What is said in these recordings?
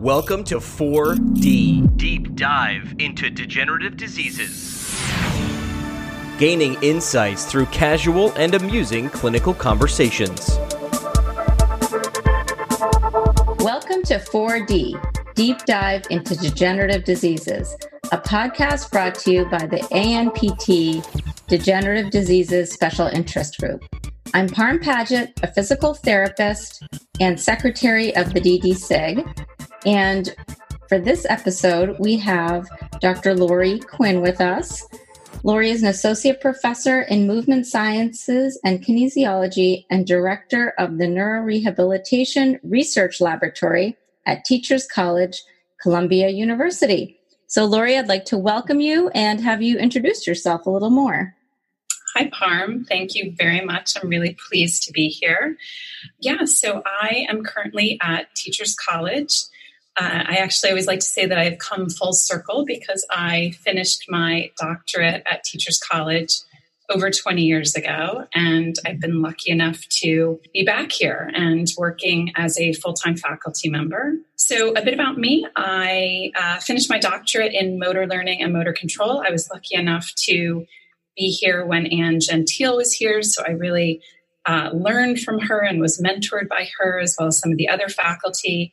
Welcome to 4D, Deep Dive into Degenerative Diseases. Gaining insights through casual and amusing clinical conversations. Welcome to 4D, Deep Dive into Degenerative Diseases, a podcast brought to you by the ANPT Degenerative Diseases Special Interest Group. I'm Parm Padgett, a physical therapist and secretary of the DD-SIG. And for this episode, we have Dr. Lori Quinn with us. Lori is an associate professor in movement sciences and kinesiology and director of the Neurorehabilitation Research Laboratory at Teachers College, Columbia University. So Lori, I'd like to welcome you and have you introduce yourself a little more. Hi, Parm. Thank you very much. I'm really pleased to be here. Yeah, so I am currently at Teachers College. I actually always like to say that I've come full circle because I finished my doctorate at Teachers College over 20 years ago, and I've been lucky enough to be back here and working as a full-time faculty member. So a bit about me, I finished my doctorate in motor learning and motor control. I was lucky enough to be here when Anne Gentile was here, so I really learned from her and was mentored by her as well as some of the other faculty.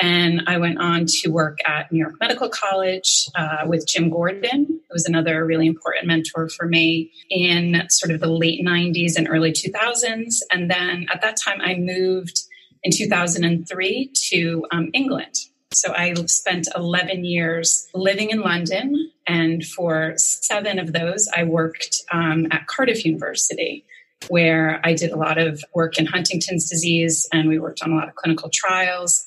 And I went on to work at New York Medical College with Jim Gordon, who was another really important mentor for me in sort of the late 90s and early 2000s. And then at that time, I moved in 2003 to England. So I spent 11 years living in London, and for 7 of those, I worked at Cardiff University, where I did a lot of work in Huntington's disease, and we worked on a lot of clinical trials.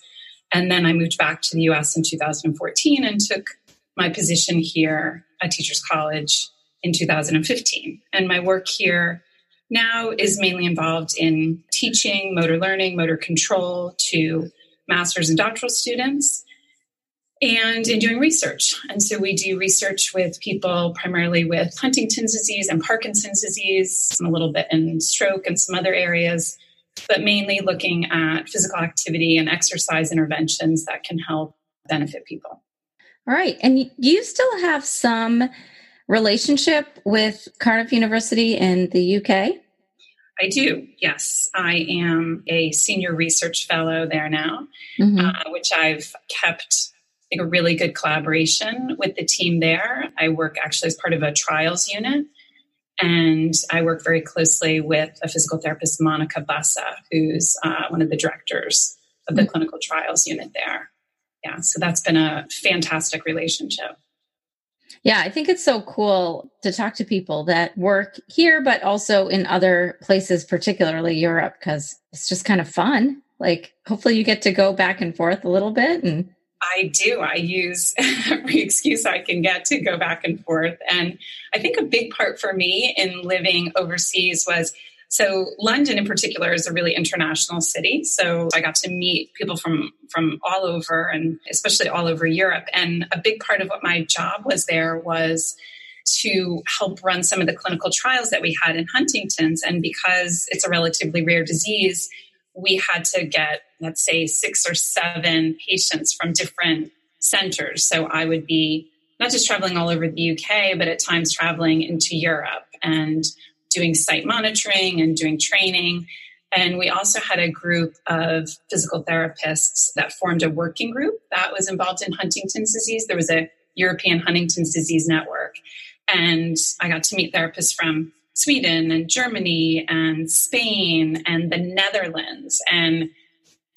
And then I moved back to the U.S. in 2014 and took my position here at Teachers College in 2015. And my work here now is mainly involved in teaching motor learning, motor control to master's and doctoral students, and in doing research. And so we do research with people primarily with Huntington's disease and Parkinson's disease, and a little bit in stroke and some other areas, but mainly looking at physical activity and exercise interventions that can help benefit people. All right. And you still have some relationship with Cardiff University in the UK? I do, yes. I am a senior research fellow there now, which I've kept, I think, a really good collaboration with the team there. I work actually as part of a trials unit, and I work very closely with a physical therapist, Monica Bassa, who's one of the directors of the clinical trials unit there. Yeah, so that's been a fantastic relationship. Yeah, I think it's so cool to talk to people that work here, but also in other places, particularly Europe, because it's just kind of fun. Like, hopefully you get to go back and forth a little bit. And I do. I use every excuse I can get to go back and forth. And I think a big part for me in living overseas was, so London in particular is a really international city. So I got to meet people from all over, and especially all over Europe. And a big part of what my job was there was to help run some of the clinical trials that we had in Huntington's. And because it's a relatively rare disease, we had to get, let's say, 6 or 7 patients from different centers. So I would be not just traveling all over the UK, but at times traveling into Europe and doing site monitoring and doing training. And we also had a group of physical therapists that formed a working group that was involved in Huntington's disease. There was a European Huntington's Disease Network. And I got to meet therapists from Sweden and Germany and Spain and the Netherlands. And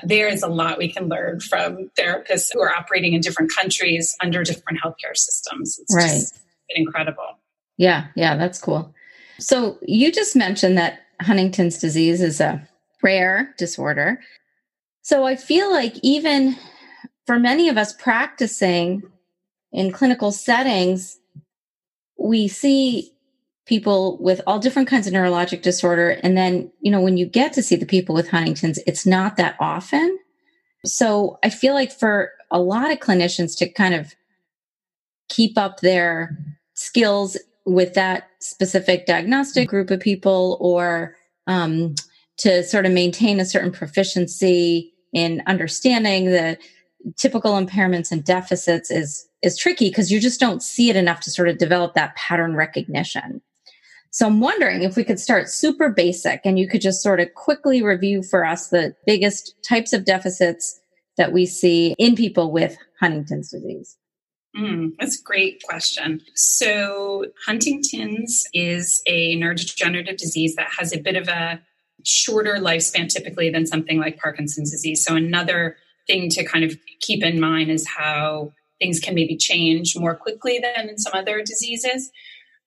there is a lot we can learn from therapists who are operating in different countries under different healthcare systems. It's right. Just incredible. Yeah. Yeah. That's cool. So you just mentioned that Huntington's disease is a rare disorder. So I feel like even for many of us practicing in clinical settings, we see people with all different kinds of neurologic disorder. And then, you know, when you get to see the people with Huntington's, it's not that often. So I feel like for a lot of clinicians to kind of keep up their skills with that specific diagnostic group of people, or to sort of maintain a certain proficiency in understanding the typical impairments and deficits is tricky because you just don't see it enough to sort of develop that pattern recognition. So I'm wondering if we could start super basic and you could just sort of quickly review for us the biggest types of deficits that we see in people with Huntington's disease. That's a great question. So Huntington's is a neurodegenerative disease that has a bit of a shorter lifespan typically than something like Parkinson's disease. So another thing to kind of keep in mind is how things can maybe change more quickly than in some other diseases.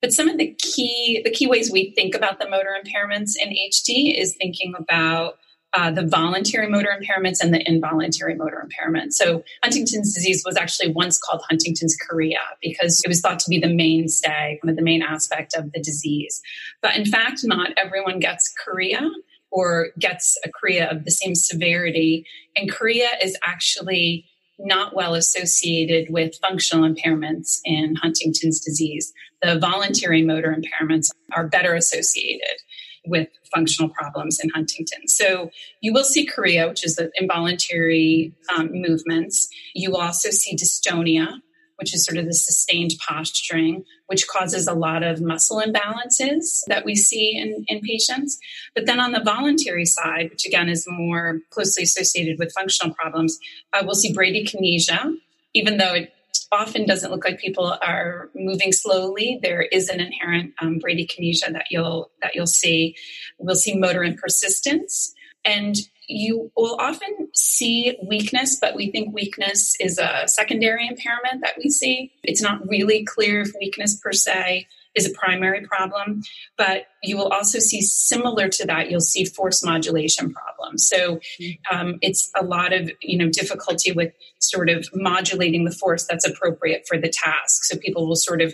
But some of the key ways we think about the motor impairments in HD is thinking about the voluntary motor impairments and the involuntary motor impairments. So Huntington's disease was actually once called Huntington's chorea because it was thought to be the mainstay, kind of the main aspect of the disease. But in fact, not everyone gets chorea or gets a chorea of the same severity. And chorea is actually not well associated with functional impairments in Huntington's disease. The voluntary motor impairments are better associated with functional problems in Huntington. So you will see chorea, which is the involuntary movements. You will also see dystonia, which is sort of the sustained posturing, which causes a lot of muscle imbalances that we see in patients. But then on the voluntary side, which again is more closely associated with functional problems, we'll see bradykinesia, even though it often doesn't look like people are moving slowly. There is an inherent bradykinesia that you'll see. We'll see motor impersistence, and you will often see weakness, but we think weakness is a secondary impairment that we see. It's not really clear if weakness per se is a primary problem, but you will also see similar to that, you'll see force modulation problems. So it's a lot of, difficulty with sort of modulating the force that's appropriate for the task. So people will sort of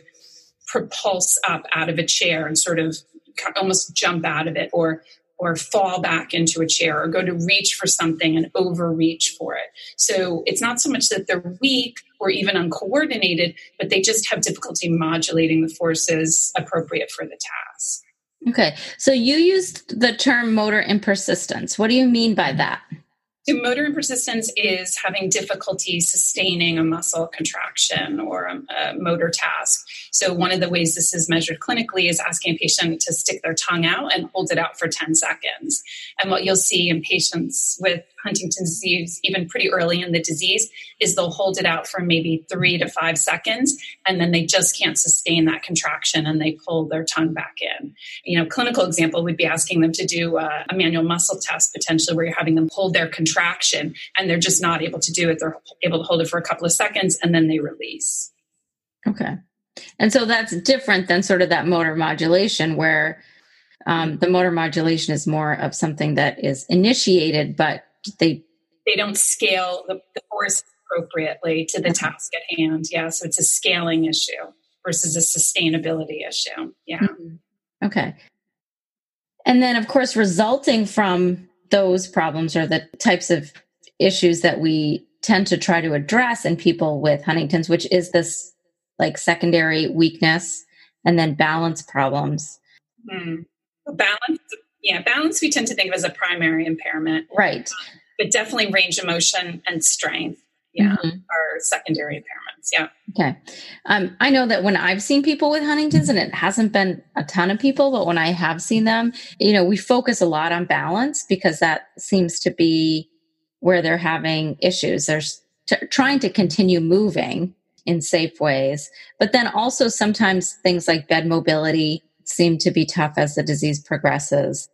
propulse up out of a chair and sort of almost jump out of it or fall back into a chair or go to reach for something and overreach for it. So it's not so much that they're weak or even uncoordinated, but they just have difficulty modulating the forces appropriate for the task. Okay. So you used the term motor impersistence. What do you mean by that? So motor impersistence is having difficulty sustaining a muscle contraction or a motor task. So one of the ways this is measured clinically is asking a patient to stick their tongue out and hold it out for 10 seconds. And what you'll see in patients with Huntington's disease, even pretty early in the disease, is they'll hold it out for maybe 3 to 5 seconds, and then they just can't sustain that contraction and they pull their tongue back in. Clinical example would be asking them to do a manual muscle test, potentially, where you're having them hold their contraction and they're just not able to do it. They're able to hold it for a couple of seconds and then they release. Okay. And so that's different than sort of that motor modulation where the motor modulation is more of something that is initiated, but they don't scale the force appropriately to the task at hand. Yeah. So it's a scaling issue versus a sustainability issue. Yeah. Mm-hmm. Okay. And then of course, resulting from those problems are the types of issues that we tend to try to address in people with Huntington's, which is this like secondary weakness and then balance problems. Mm-hmm. Balance we tend to think of as a primary impairment. Right. But definitely range of motion and strength, are secondary impairments, Okay. I know that when I've seen people with Huntington's, and it hasn't been a ton of people, but when I have seen them, we focus a lot on balance because that seems to be where they're having issues. They're trying to continue moving in safe ways, but then also sometimes things like bed mobility seem to be tough as the disease progresses.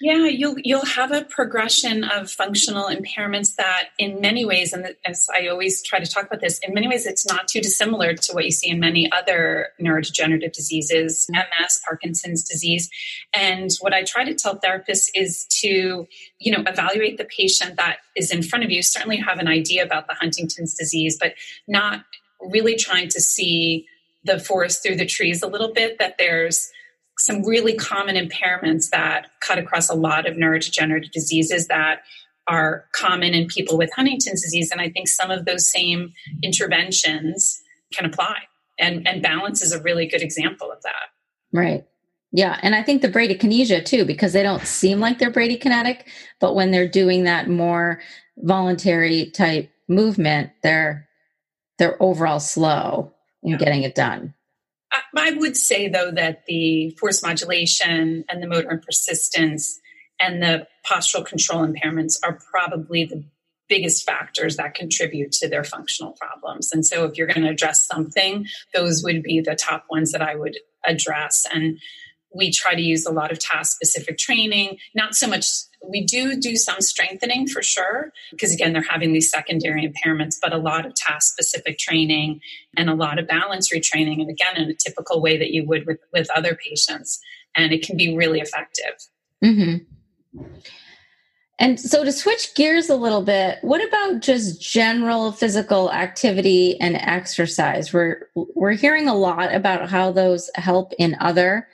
Yeah, you'll have a progression of functional impairments that in many ways, and as I always try to talk about this, in many ways it's not too dissimilar to what you see in many other neurodegenerative diseases, MS, Parkinson's disease. And what I try to tell therapists is to, evaluate the patient that is in front of you, certainly have an idea about the Huntington's disease, but not really trying to see the forest through the trees a little bit, that there's some really common impairments that cut across a lot of neurodegenerative diseases that are common in people with Huntington's disease. And I think some of those same interventions can apply. And balance is a really good example of that. Right. Yeah. And I think the bradykinesia too, because they don't seem like they're bradykinetic, but when they're doing that more voluntary type movement, they're overall slow in getting it done. I would say, though, that the force modulation and the motor and persistence and the postural control impairments are probably the biggest factors that contribute to their functional problems. And so if you're going to address something, those would be the top ones that I would address. And we try to use a lot of task-specific training, not so much. We do some strengthening for sure, because again, they're having these secondary impairments, but a lot of task-specific training and a lot of balance retraining. And again, in a typical way that you would with other patients. And it can be really effective. Mm-hmm. And so to switch gears a little bit, what about just general physical activity and exercise? We're hearing a lot about how those help in other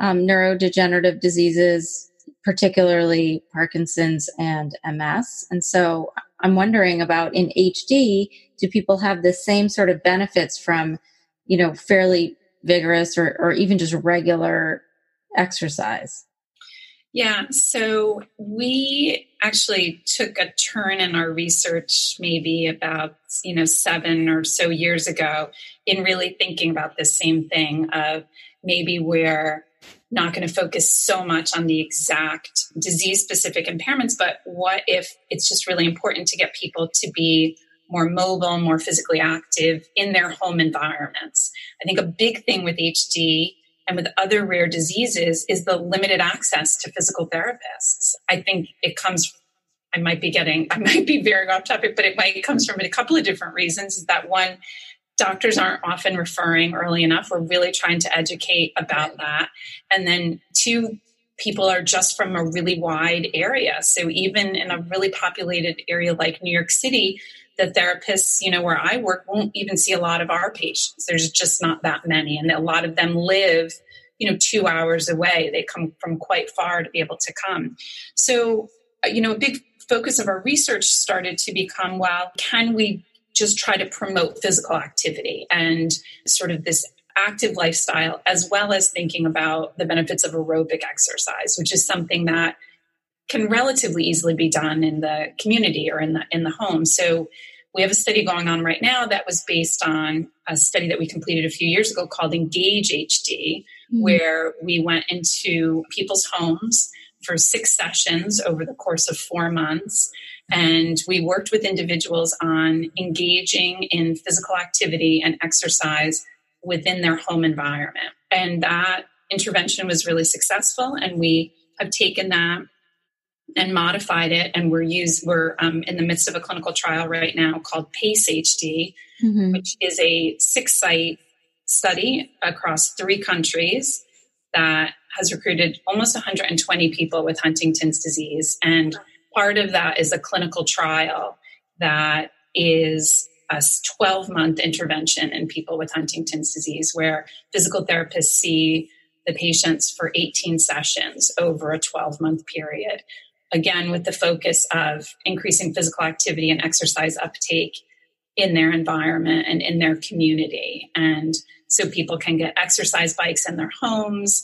neurodegenerative diseases, particularly Parkinson's and MS. And so I'm wondering about in HD, do people have the same sort of benefits from, you know, fairly vigorous or even just regular exercise? Yeah, so we actually took a turn in our research maybe about, 7 or so years ago in really thinking about this same thing of maybe we're not going to focus so much on the exact disease-specific impairments, but what if it's just really important to get people to be more mobile, more physically active in their home environments? I think a big thing with HD and with other rare diseases is the limited access to physical therapists. I think it comes, I might be veering off topic, but it comes from a couple of different reasons. Is that one, doctors aren't often referring early enough. We're really trying to educate about that. And then two, people are just from a really wide area. So even in a really populated area like New York City, the therapists, where I work won't even see a lot of our patients. There's just not that many. And a lot of them live, 2 hours away. They come from quite far to be able to come. So, a big focus of our research started to become, well, can we just try to promote physical activity and sort of this active lifestyle, as well as thinking about the benefits of aerobic exercise, which is something that can relatively easily be done in the community or in the home. So we have a study going on right now that was based on a study that we completed a few years ago called Engage HD, where we went into people's homes for 6 sessions over the course of 4 months. And we worked with individuals on engaging in physical activity and exercise within their home environment. And that intervention was really successful. And we have taken that and modified it. And we're in the midst of a clinical trial right now called PACE-HD, which is a 6-site study across 3 countries that has recruited almost 120 people with Huntington's disease. And part of that is a clinical trial that is a 12-month intervention in people with Huntington's disease, where physical therapists see the patients for 18 sessions over a 12-month period. Again, with the focus of increasing physical activity and exercise uptake in their environment and in their community. And so people can get exercise bikes in their homes.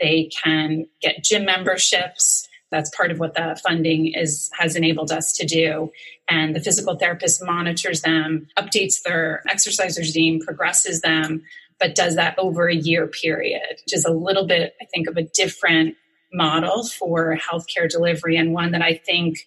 They can get gym memberships. That's part of what the funding has enabled us to do. And the physical therapist monitors them, updates their exercise regime, progresses them, but does that over a year period, which is a little bit, I think, of a different model for healthcare delivery, and one that I think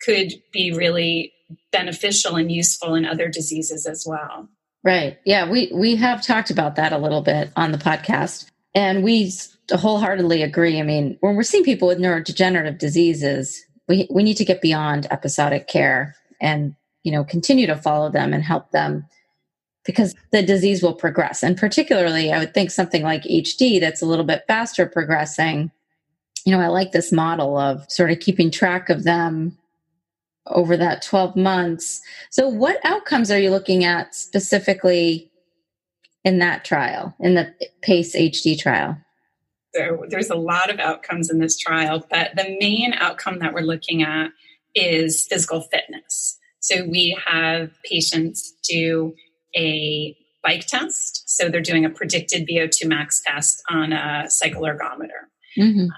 could be really beneficial and useful in other diseases as well. Right. Yeah, we have talked about that a little bit on the podcast. And we wholeheartedly agree. I mean, when we're seeing people with neurodegenerative diseases, we need to get beyond episodic care and, continue to follow them and help them, because the disease will progress. And particularly, I would think something like HD that's a little bit faster progressing. I like this model of sort of keeping track of them over that 12 months. So what outcomes are you looking at specifically in that trial, in the PACE HD trial? So there's a lot of outcomes in this trial, but the main outcome that we're looking at is physical fitness. So we have patients do a bike test. So they're doing a predicted VO2 max test on a cycle ergometer.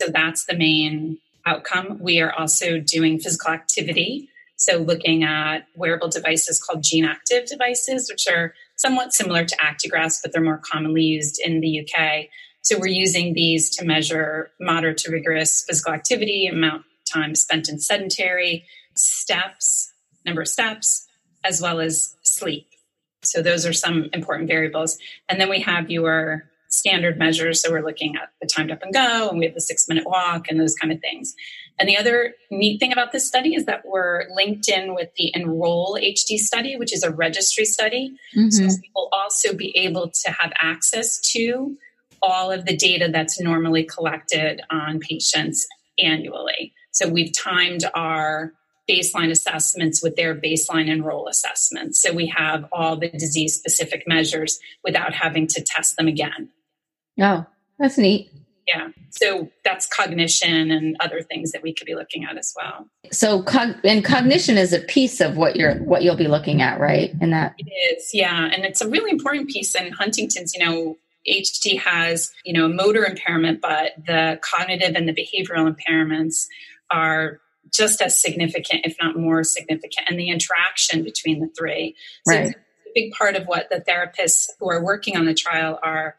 So that's the main outcome. We are also doing physical activity. So looking at wearable devices called GeneActive devices, which are somewhat similar to Actigraphs, but they're more commonly used in the UK. So we're using these to measure moderate to rigorous physical activity, amount of time spent in sedentary, steps, number of steps, as well as sleep. So those are some important variables. And then we have your standard measures. So we're looking at the timed up and go, and we have the 6-minute walk and those kind of things. And the other neat thing about this study is that we're linked in with the Enroll HD study, which is a registry study. Mm-hmm. So we'll also be able to have access to all of the data that's normally collected on patients annually. So we've timed our baseline assessments with their baseline enroll assessments. So we have all the disease-specific measures without having to test them again. Oh, that's neat. Yeah. So that's cognition and other things that we could be looking at as well. So cognition is a piece of what you'll be looking at, right? And that it is, yeah. And it's a really important piece in Huntington's. You know, HD has, you know, a motor impairment, but the cognitive and the behavioral impairments are just as significant, if not more significant, and the interaction between the three. So right. It's a big part of what the therapists who are working on the trial are,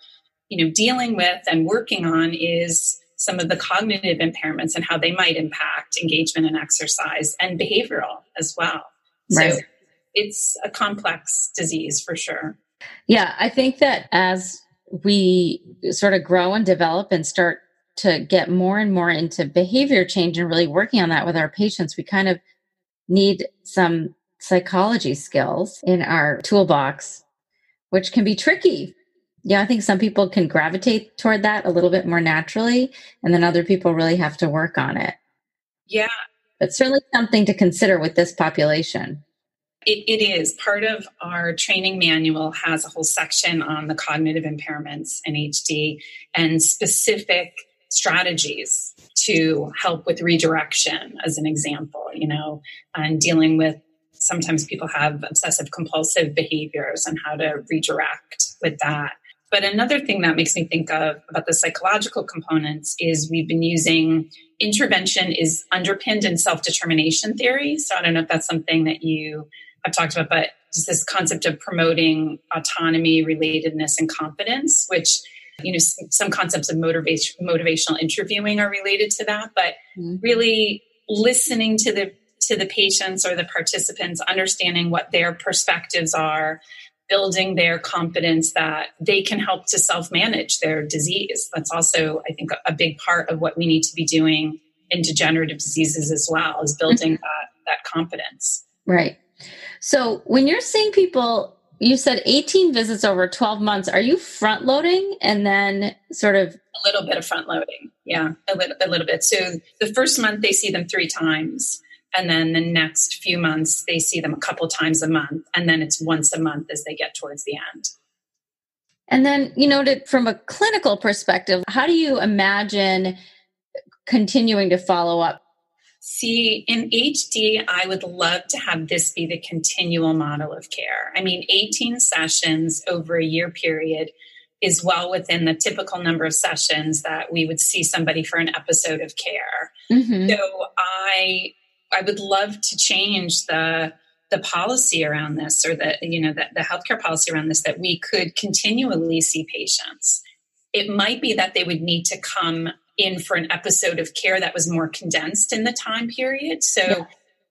you know, dealing with and working on is some of the cognitive impairments and how they might impact engagement and exercise and behavioral as well. Right. So it's a complex disease for sure. Yeah, I think that as we sort of grow and develop and start to get more and more into behavior change and really working on that with our patients, we kind of need some psychology skills in our toolbox, which can be tricky. Yeah, I think some people can gravitate toward that a little bit more naturally, and then other people really have to work on it. Yeah. But certainly something to consider with this population. It is. Part of our training manual has a whole section on the cognitive impairments in HD and specific strategies to help with redirection, as an example, you know, and dealing with sometimes people have obsessive compulsive behaviors and how to redirect with that. But another thing that makes me think of about the psychological components is we've been using intervention is underpinned in self-determination theory. So I don't know if that's something that you have talked about, but just this concept of promoting autonomy, relatedness, and competence, which, you know, some concepts of motivational interviewing are related to that, but really listening to the patients or the participants, understanding what their perspectives are, building their competence that they can help to self-manage their disease. That's also, I think, a big part of what we need to be doing in degenerative diseases as well, is building that competence. Right. So when you're seeing people, you said 18 visits over 12 months, are you front loading and then sort of? A little bit of front loading. Yeah, a little bit. So the first month they see them 3 times. And then the next few months, they see them a couple times a month. And then it's once a month as they get towards the end. And then, you know, from a clinical perspective, how do you imagine continuing to follow up? See, in HD, I would love to have this be the continual model of care. I mean, 18 sessions over a year period is well within the typical number of sessions that we would see somebody for an episode of care. Mm-hmm. So I would love to change the policy around this, or the healthcare policy around this, that we could continually see patients. It might be that they would need to come in for an episode of care that was more condensed in the time period. So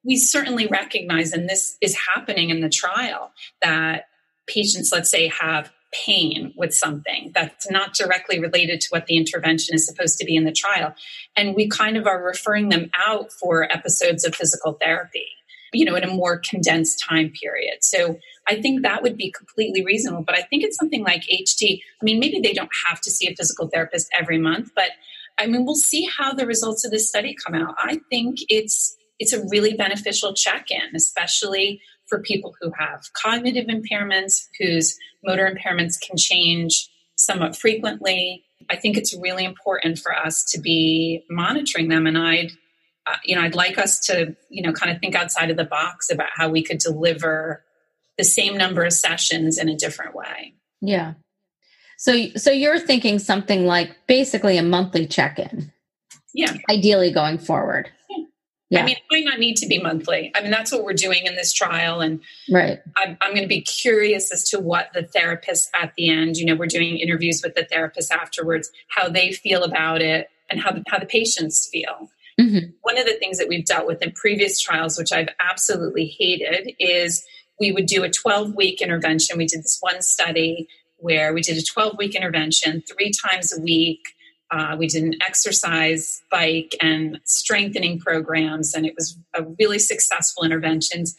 we certainly recognize, and this is happening in the trial, that patients, let's say, have pain with something that's not directly related to what the intervention is supposed to be in the trial. And we kind of are referring them out for episodes of physical therapy, you know, in a more condensed time period. So I think that would be completely reasonable. But I think it's something like HD. I mean, maybe they don't have to see a physical therapist every month, but I mean, we'll see how the results of this study come out. I think it's a really beneficial check-in, especially for people who have cognitive impairments, whose motor impairments can change somewhat frequently. I think it's really important for us to be monitoring them. And I'd like us to, you know, kind of think outside of the box about how we could deliver the same number of sessions in a different way. Yeah. So you're thinking something like basically a monthly check-in. Yeah. Ideally going forward. Yeah. Yeah. I mean, it might not need to be monthly. I mean, that's what we're doing in this trial. And right. I'm going to be curious as to what the therapists at the end, you know, we're doing interviews with the therapists afterwards, how they feel about it and how the patients feel. Mm-hmm. One of the things that we've dealt with in previous trials, which I've absolutely hated, is we would do a 12-week intervention. We did this one study where we did a 12-week intervention 3 times a week. We did an exercise, bike, and strengthening programs, and it was a really successful interventions.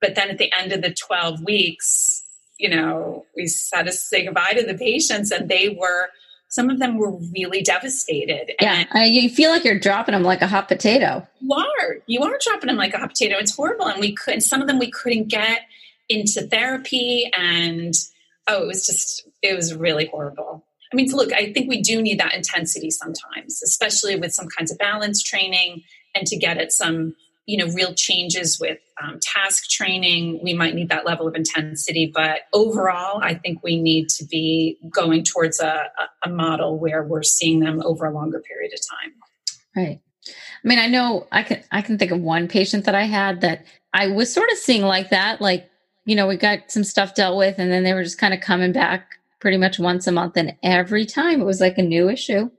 But then at the end of the 12 weeks, you know, we had to say goodbye to the patients, and some of them were really devastated. Yeah, and you feel like you're dropping them like a hot potato. You are dropping them like a hot potato. It's horrible, and some of them we couldn't get into therapy, and it was really horrible. I mean, look, I think we do need that intensity sometimes, especially with some kinds of balance training and to get at some, you know, real changes with task training. We might need that level of intensity. But overall, I think we need to be going towards a model where we're seeing them over a longer period of time. Right. I mean, I know I can think of one patient that I had that I was sort of seeing like that. Like, you know, we got some stuff dealt with and then they were just kind of coming back pretty much once a month. And every time it was like a new issue.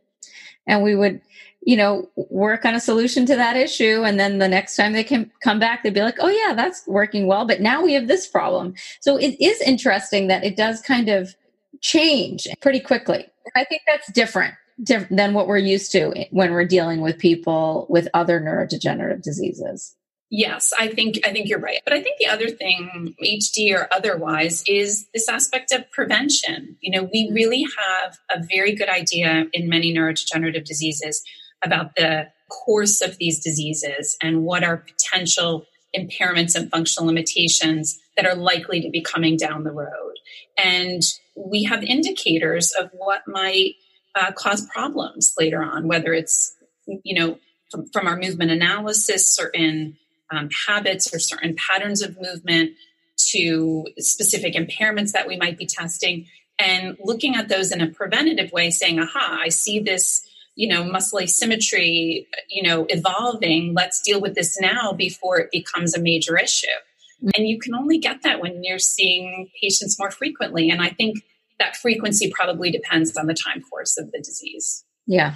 And we would, you know, work on a solution to that issue. And then the next time they can come back, they'd be like, oh yeah, that's working well. But now we have this problem. So it is interesting that it does kind of change pretty quickly. I think that's different than what we're used to when we're dealing with people with other neurodegenerative diseases. Yes, I think you're right. But I think the other thing, HD or otherwise, is this aspect of prevention. You know, we really have a very good idea in many neurodegenerative diseases about the course of these diseases and what are potential impairments and functional limitations that are likely to be coming down the road. And we have indicators of what might cause problems later on, whether it's, you know, from our movement analysis, certain habits or certain patterns of movement to specific impairments that we might be testing and looking at those in a preventative way, saying, aha, I see this, you know, muscle asymmetry, you know, evolving. Let's deal with this now before it becomes a major issue. And you can only get that when you're seeing patients more frequently. And I think that frequency probably depends on the time course of the disease. Yeah.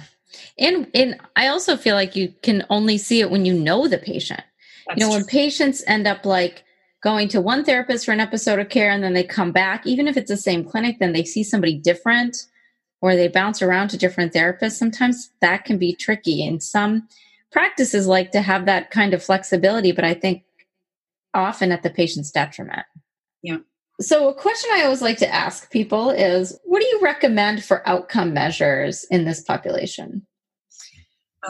And I also feel like you can only see it when you know the patient. That's you know, when patients end up like going to one therapist for an episode of care and then they come back, even if it's the same clinic, then they see somebody different or they bounce around to different therapists. Sometimes that can be tricky. And some practices like to have that kind of flexibility, but I think often at the patient's detriment. Yeah. So a question I always like to ask people is, what do you recommend for outcome measures in this population?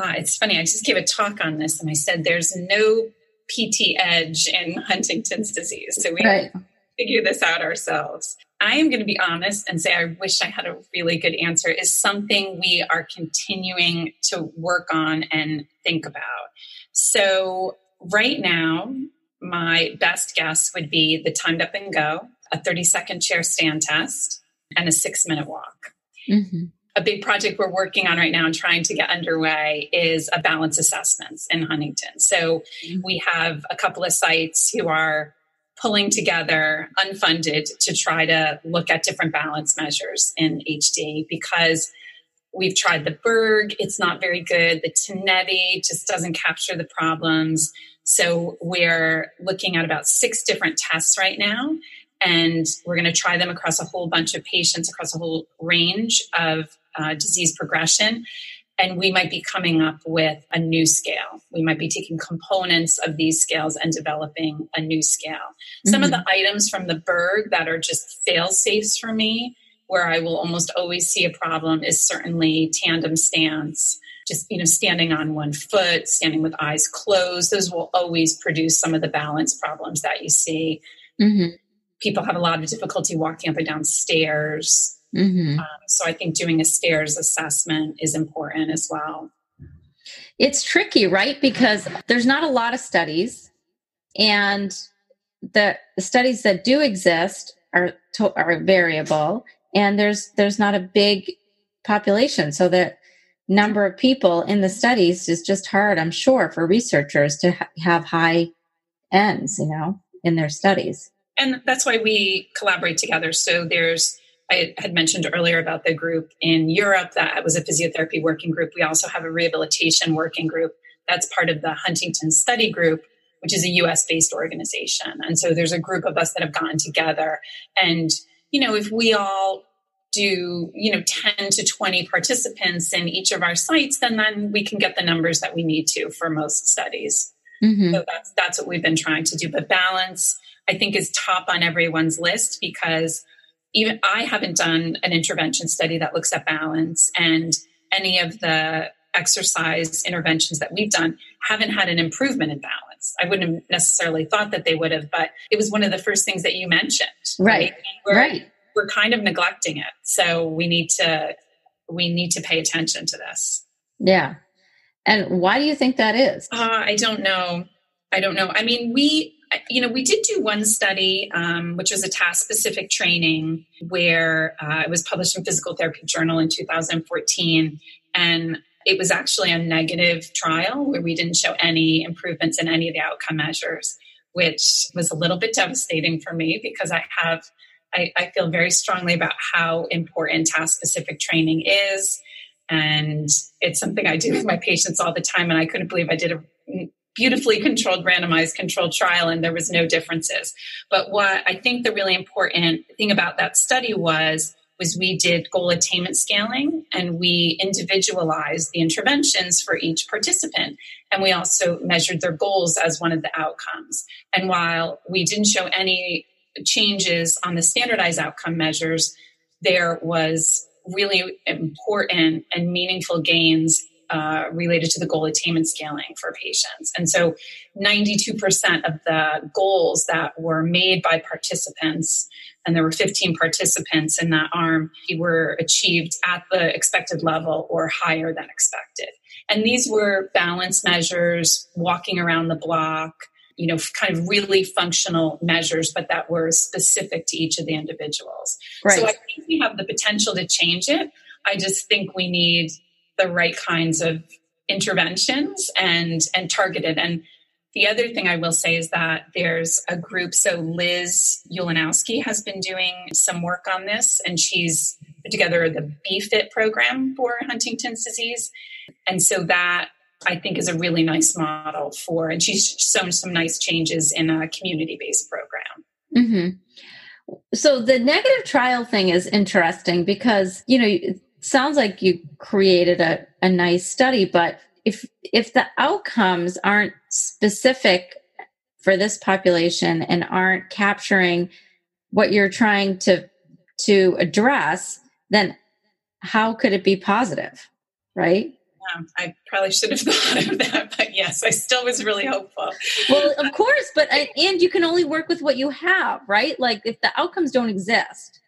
It's funny. I just gave a talk on this and I said, there's no PT edge in Huntington's disease. So we have to figure this out ourselves. I am going to be honest and say, I wish I had a really good answer. Is something we are continuing to work on and think about. So right now, my best guess would be the timed up and go, a 30-second chair stand test, and a 6-minute walk. Mm-hmm. A big project we're working on right now and trying to get underway is a balance assessments in Huntington. So we have a couple of sites who are pulling together, unfunded, to try to look at different balance measures in HD because we've tried the Berg. It's not very good. The Tinetti just doesn't capture the problems. So we're looking at about 6 different tests right now, and we're going to try them across a whole bunch of patients, across a whole range of disease progression. And we might be coming up with a new scale. We might be taking components of these scales and developing a new scale. Mm-hmm. Some of the items from the Berg that are just fail-safes for me, where I will almost always see a problem, is certainly tandem stance. Just, you know, standing on one foot, standing with eyes closed, those will always produce some of the balance problems that you see. Mm-hmm. People have a lot of difficulty walking up and down stairs. Mm-hmm. So I think doing a stairs assessment is important as well. It's tricky, right? Because there's not a lot of studies, and the studies that do exist are variable, and there's not a big population. So that number of people in the studies is just hard, I'm sure, for researchers to have high ends, you know, in their studies. And that's why we collaborate together. So there's, I had mentioned earlier about the group in Europe that was a physiotherapy working group. We also have a rehabilitation working group that's part of the Huntington Study Group, which is a US-based organization. And so there's a group of us that have gotten together. And, you know, if we all do, you know, 10 to 20 participants in each of our sites, then we can get the numbers that we need to for most studies. Mm-hmm. So that's what we've been trying to do. But balance, I think, is top on everyone's list, because even I haven't done an intervention study that looks at balance, and any of the exercise interventions that we've done haven't had an improvement in balance. I wouldn't have necessarily thought that they would have, but it was one of the first things that you mentioned. Right. We're kind of neglecting it. So we need to pay attention to this. Yeah. And why do you think that is? I don't know. I mean, we did do one study, which was a task-specific training where it was published in Physical Therapy Journal in 2014. And it was actually a negative trial where we didn't show any improvements in any of the outcome measures, which was a little bit devastating for me, because I feel very strongly about how important task-specific training is. And it's something I do with my patients all the time. And I couldn't believe I did a beautifully controlled, randomized controlled trial, and there was no differences. But what I think the really important thing about that study was we did goal attainment scaling, and we individualized the interventions for each participant. And we also measured their goals as one of the outcomes. And while we didn't show any changes on the standardized outcome measures, there was really important and meaningful gains related to the goal attainment scaling for patients. And so 92% of the goals that were made by participants, and there were 15 participants in that arm, were achieved at the expected level or higher than expected. And these were balance measures, walking around the block, you know, kind of really functional measures, but that were specific to each of the individuals. Right. So I think we have the potential to change it. I just think we need the right kinds of interventions and targeted. And the other thing I will say is that there's a group. So Liz Ulanowski has been doing some work on this, and she's put together the BFIT program for Huntington's disease. And so that, I think, is a really nice model for, and she's shown some nice changes in a community-based program. Mm-hmm. So the negative trial thing is interesting because, you know, it sounds like you created a nice study, but if the outcomes aren't specific for this population and aren't capturing what you're trying to address, then how could it be positive, right? I probably should have thought of that, but yes, I still was really hopeful. Well, of course, but and you can only work with what you have, right? Like if the outcomes don't exist.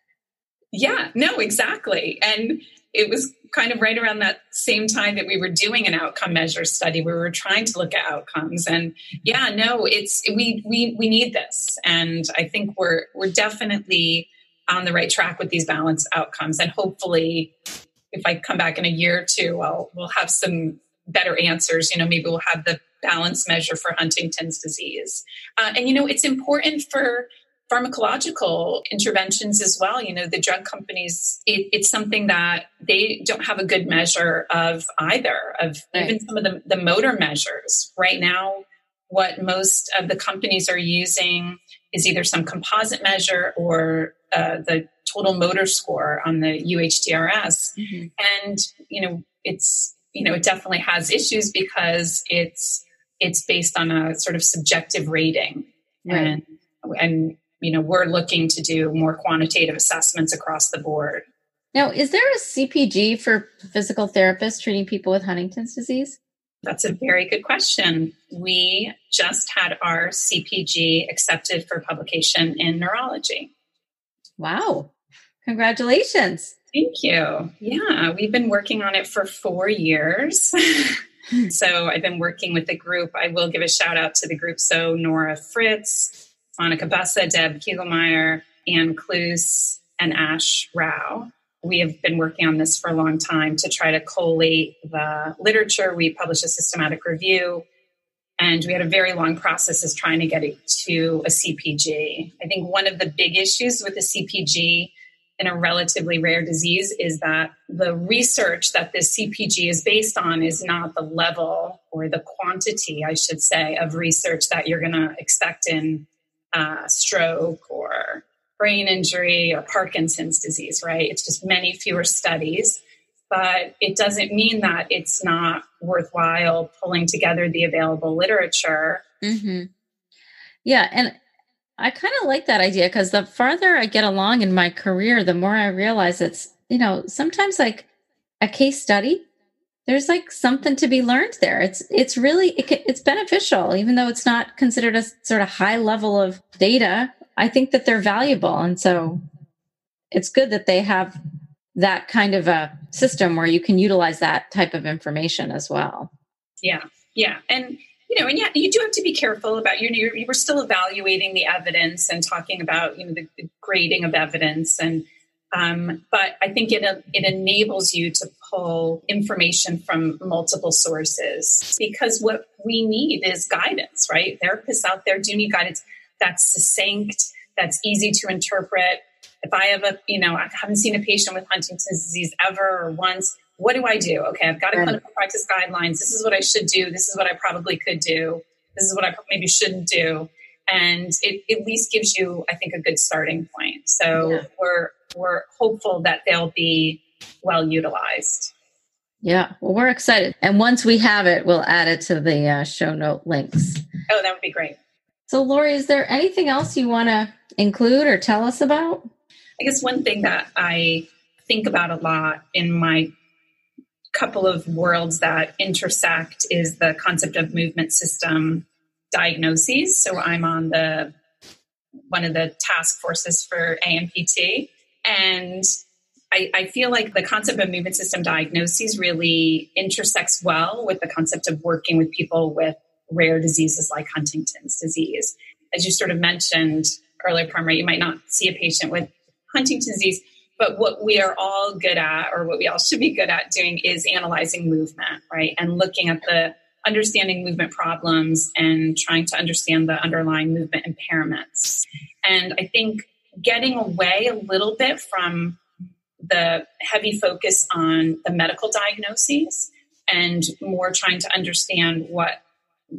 Yeah, no, exactly. And it was kind of right around that same time that we were doing an outcome measure study. We were trying to look at outcomes, and yeah, no, it's we need this, and I think we're definitely on the right track with these balanced outcomes, and hopefully, if I come back in a year or two, we'll have some better answers. You know, maybe we'll have the balance measure for Huntington's disease. And, you know, it's important for pharmacological interventions as well. You know, the drug companies, it's something that they don't have a good measure of either, of right. Even some of the motor measures. Right now, what most of the companies are using is either some composite measure or the total motor score on the UHDRS. Mm-hmm. And, you know, it's, you know, it definitely has issues because it's based on a sort of subjective rating. Right. And, you know, we're looking to do more quantitative assessments across the board. Now, is there a CPG for physical therapists treating people with Huntington's disease? That's a very good question. We just had our CPG accepted for publication in neurology. Wow. Congratulations. Thank you. Yeah, we've been working on it for 4 years. So I've been working with the group. I will give a shout out to the group. So Nora Fritz, Monica Bassa, Deb Kegelmeier, Ann Kloos, and Ash Rao. We have been working on this for a long time to try to collate the literature. We published a systematic review, and we had a very long process of trying to get it to a CPG. I think one of the big issues with the CPG in a relatively rare disease is that the research that this CPG is based on is not the level or the quantity, I should say, of research that you're going to expect in stroke or brain injury or Parkinson's disease, right? It's just many fewer studies, but it doesn't mean that it's not worthwhile pulling together the available literature. Mm-hmm. Yeah. And I kind of like that idea, because the farther I get along in my career, the more I realize it's, you know, sometimes like a case study, there's like something to be learned there. It's really, it's beneficial, even though it's not considered a sort of high level of data. I think that they're valuable. And so it's good that they have that kind of a system where you can utilize that type of information as well. Yeah. Yeah. And, you know, and yeah, you do have to be careful about, you were still evaluating the evidence and talking about, you know, the grading of evidence. And, but I think it enables you to pull information from multiple sources, because what we need is guidance, right? Therapists out there do need guidance that's succinct, that's easy to interpret. If I have I haven't seen a patient with Huntington's disease ever or once, what do I do? Okay, I've got a clinical practice guidelines. This is what I should do. This is what I probably could do. This is what I maybe shouldn't do. And it at least gives you, I think, a good starting point. So yeah. We're hopeful that they'll be well utilized. Yeah, well, we're excited. And once we have it, we'll add it to the show note links. Oh, that would be great. So Lori, is there anything else you want to include or tell us about? I guess one thing that I think about a lot in my couple of worlds that intersect is the concept of movement system diagnoses. So I'm on one of the task forces for AMPT. And I feel like the concept of movement system diagnoses really intersects well with the concept of working with people with rare diseases like Huntington's disease. As you sort of mentioned earlier, Parm, you might not see a patient with Huntington's disease, but what we are all good at, or what we all should be good at doing, is analyzing movement, right? And looking at understanding movement problems and trying to understand the underlying movement impairments. And I think getting away a little bit from the heavy focus on the medical diagnoses and more trying to understand what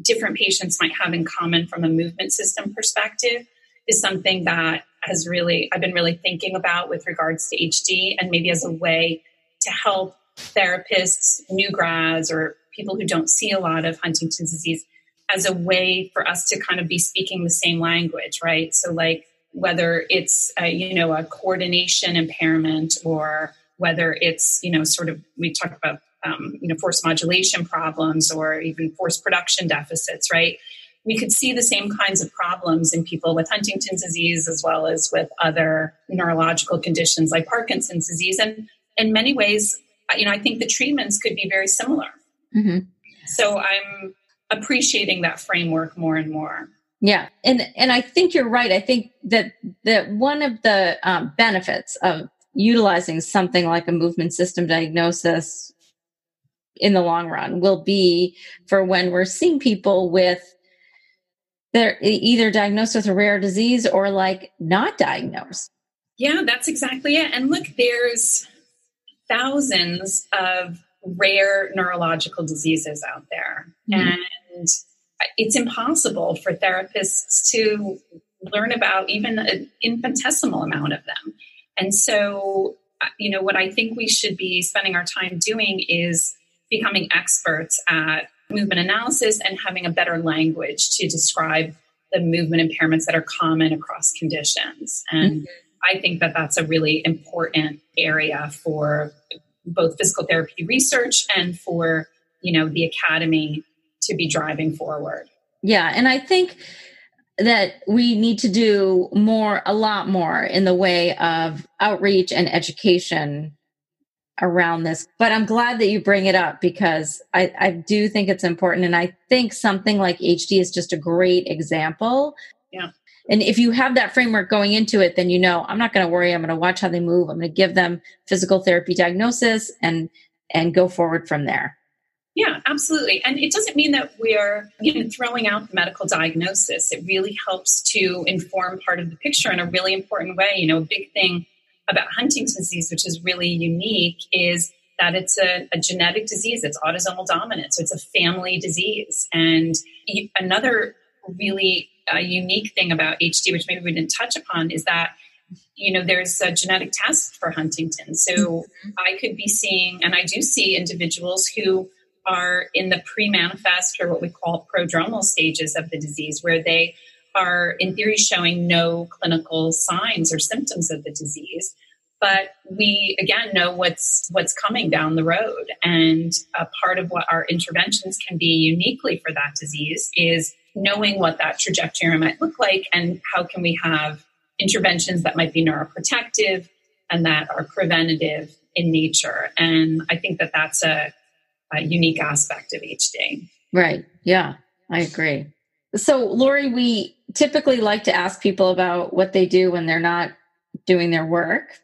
different patients might have in common from a movement system perspective is something that I've been really thinking about with regards to HD, and maybe as a way to help therapists, new grads, or people who don't see a lot of Huntington's disease, as a way for us to kind of be speaking the same language, right? So like whether it's a coordination impairment, or whether it's, you know, sort of, we talk about force modulation problems, or even force production deficits, right? We could see the same kinds of problems in people with Huntington's disease as well as with other neurological conditions like Parkinson's disease. And in many ways, you know, I think the treatments could be very similar. Mm-hmm. So I'm appreciating that framework more and more. Yeah. And I think you're right. I think that one of the benefits of utilizing something like a movement system diagnosis in the long run will be for when we're seeing people with they're either diagnosed with a rare disease or like not diagnosed. Yeah, that's exactly it. And look, there's thousands of rare neurological diseases out there. Mm-hmm. And it's impossible for therapists to learn about even an infinitesimal amount of them. And so, you know, what I think we should be spending our time doing is becoming experts at movement analysis and having a better language to describe the movement impairments that are common across conditions. And mm-hmm. I think that that's a really important area for both physical therapy research and for, you know, the academy to be driving forward. Yeah. And I think that we need to do a lot more in the way of outreach and education around this, but I'm glad that you bring it up, because I do think it's important. And I think something like HD is just a great example. Yeah. And if you have that framework going into it, then you know, I'm not going to worry. I'm going to watch how they move. I'm going to give them physical therapy diagnosis and go forward from there. Yeah, absolutely. And it doesn't mean that we're throwing out the medical diagnosis. It really helps to inform part of the picture in a really important way. You know, a big thing about Huntington's disease, which is really unique, is that it's a genetic disease. It's autosomal dominant. So it's a family disease. And another really unique thing about HD, which maybe we didn't touch upon, is that, you know, there's a genetic test for Huntington. So I could be seeing, and I do see individuals who are in the pre-manifest or what we call prodromal stages of the disease, where they are in theory showing no clinical signs or symptoms of the disease. But we, again, know what's coming down the road. And a part of what our interventions can be uniquely for that disease is knowing what that trajectory might look like and how can we have interventions that might be neuroprotective and that are preventative in nature. And I think that that's a unique aspect of HD. Right. Yeah, I agree. So, Lori, we typically like to ask people about what they do when they're not doing their work,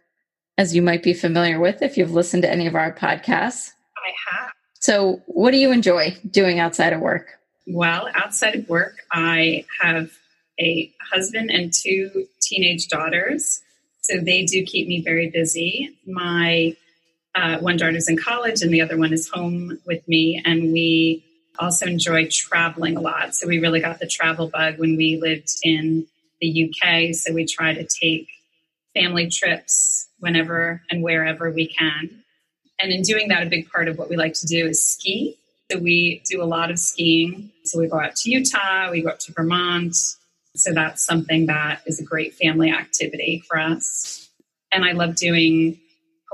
as you might be familiar with if you've listened to any of our podcasts. I have. So what do you enjoy doing outside of work? Well, outside of work, I have a husband and two teenage daughters. So they do keep me very busy. My one daughter's in college and the other one is home with me. And we also enjoy traveling a lot. So we really got the travel bug when we lived in the UK. So we try to take family trips whenever and wherever we can. And in doing that, a big part of what we like to do is ski. So we do a lot of skiing. So we go out to Utah, we go up to Vermont. So that's something that is a great family activity for us. And I love doing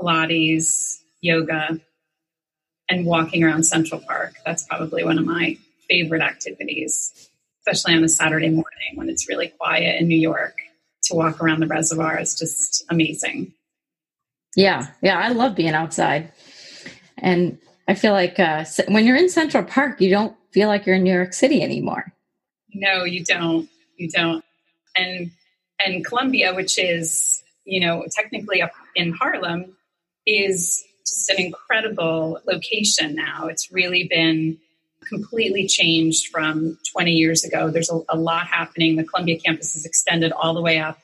Pilates, yoga, and walking around Central Park. That's probably one of my favorite activities, especially on a Saturday morning when it's really quiet in New York. To walk around the reservoir is just amazing. Yeah. Yeah. I love being outside. And I feel like when you're in Central Park, you don't feel like you're in New York City anymore. No, you don't. You don't. And Columbia, which is, you know, technically up in Harlem, is just an incredible location now. It's really been completely changed from 20 years ago. There's a lot happening. The Columbia campus is extended all the way up,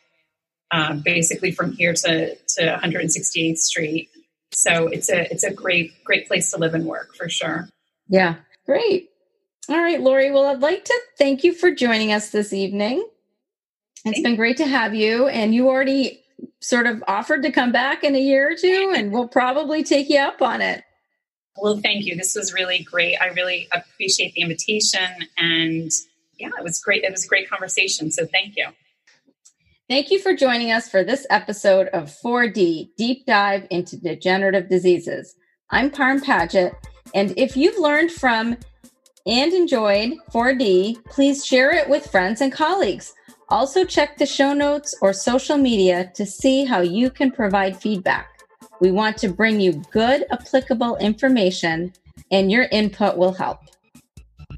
basically from here to 168th Street. So it's a great place to live and work for sure. Yeah, great. All right, Lori. Well, I'd like to thank you for joining us this evening. It's been great to have you. And you already sort of offered to come back in a year or two, and we'll probably take you up on it. Well, thank you. This was really great. I really appreciate the invitation. And yeah, it was great. It was a great conversation. So thank you. Thank you for joining us for this episode of 4D, Deep Dive into Degenerative Diseases. I'm Parm Padgett. And if you've learned from and enjoyed 4D, please share it with friends and colleagues. Also check the show notes or social media to see how you can provide feedback. We want to bring you good, applicable information, and your input will help.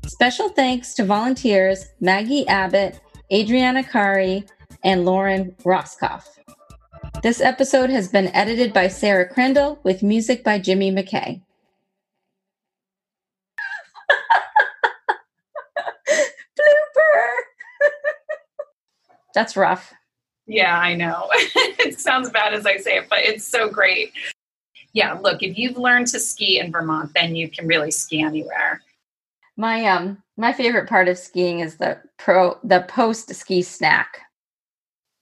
Special thanks to volunteers Maggie Abbott, Adriana Kari, and Lauren Roskoff. This episode has been edited by Sarah Crandall with music by Jimmy McKay. Blooper! That's rough. Yeah, I know. It sounds bad as I say it, but it's so great. Yeah, look, if you've learned to ski in Vermont, then you can really ski anywhere. My favorite part of skiing is the post ski snack.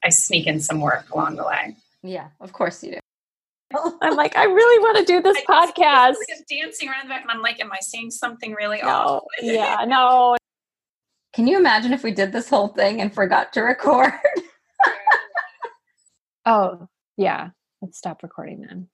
I sneak in some work along the way. Yeah, of course you do. I'm like, I really want to do this podcast. I'm dancing around the back, and I'm like, am I saying something really awful? Yeah, no. Can you imagine if we did this whole thing and forgot to record? Oh, yeah. Let's stop recording then.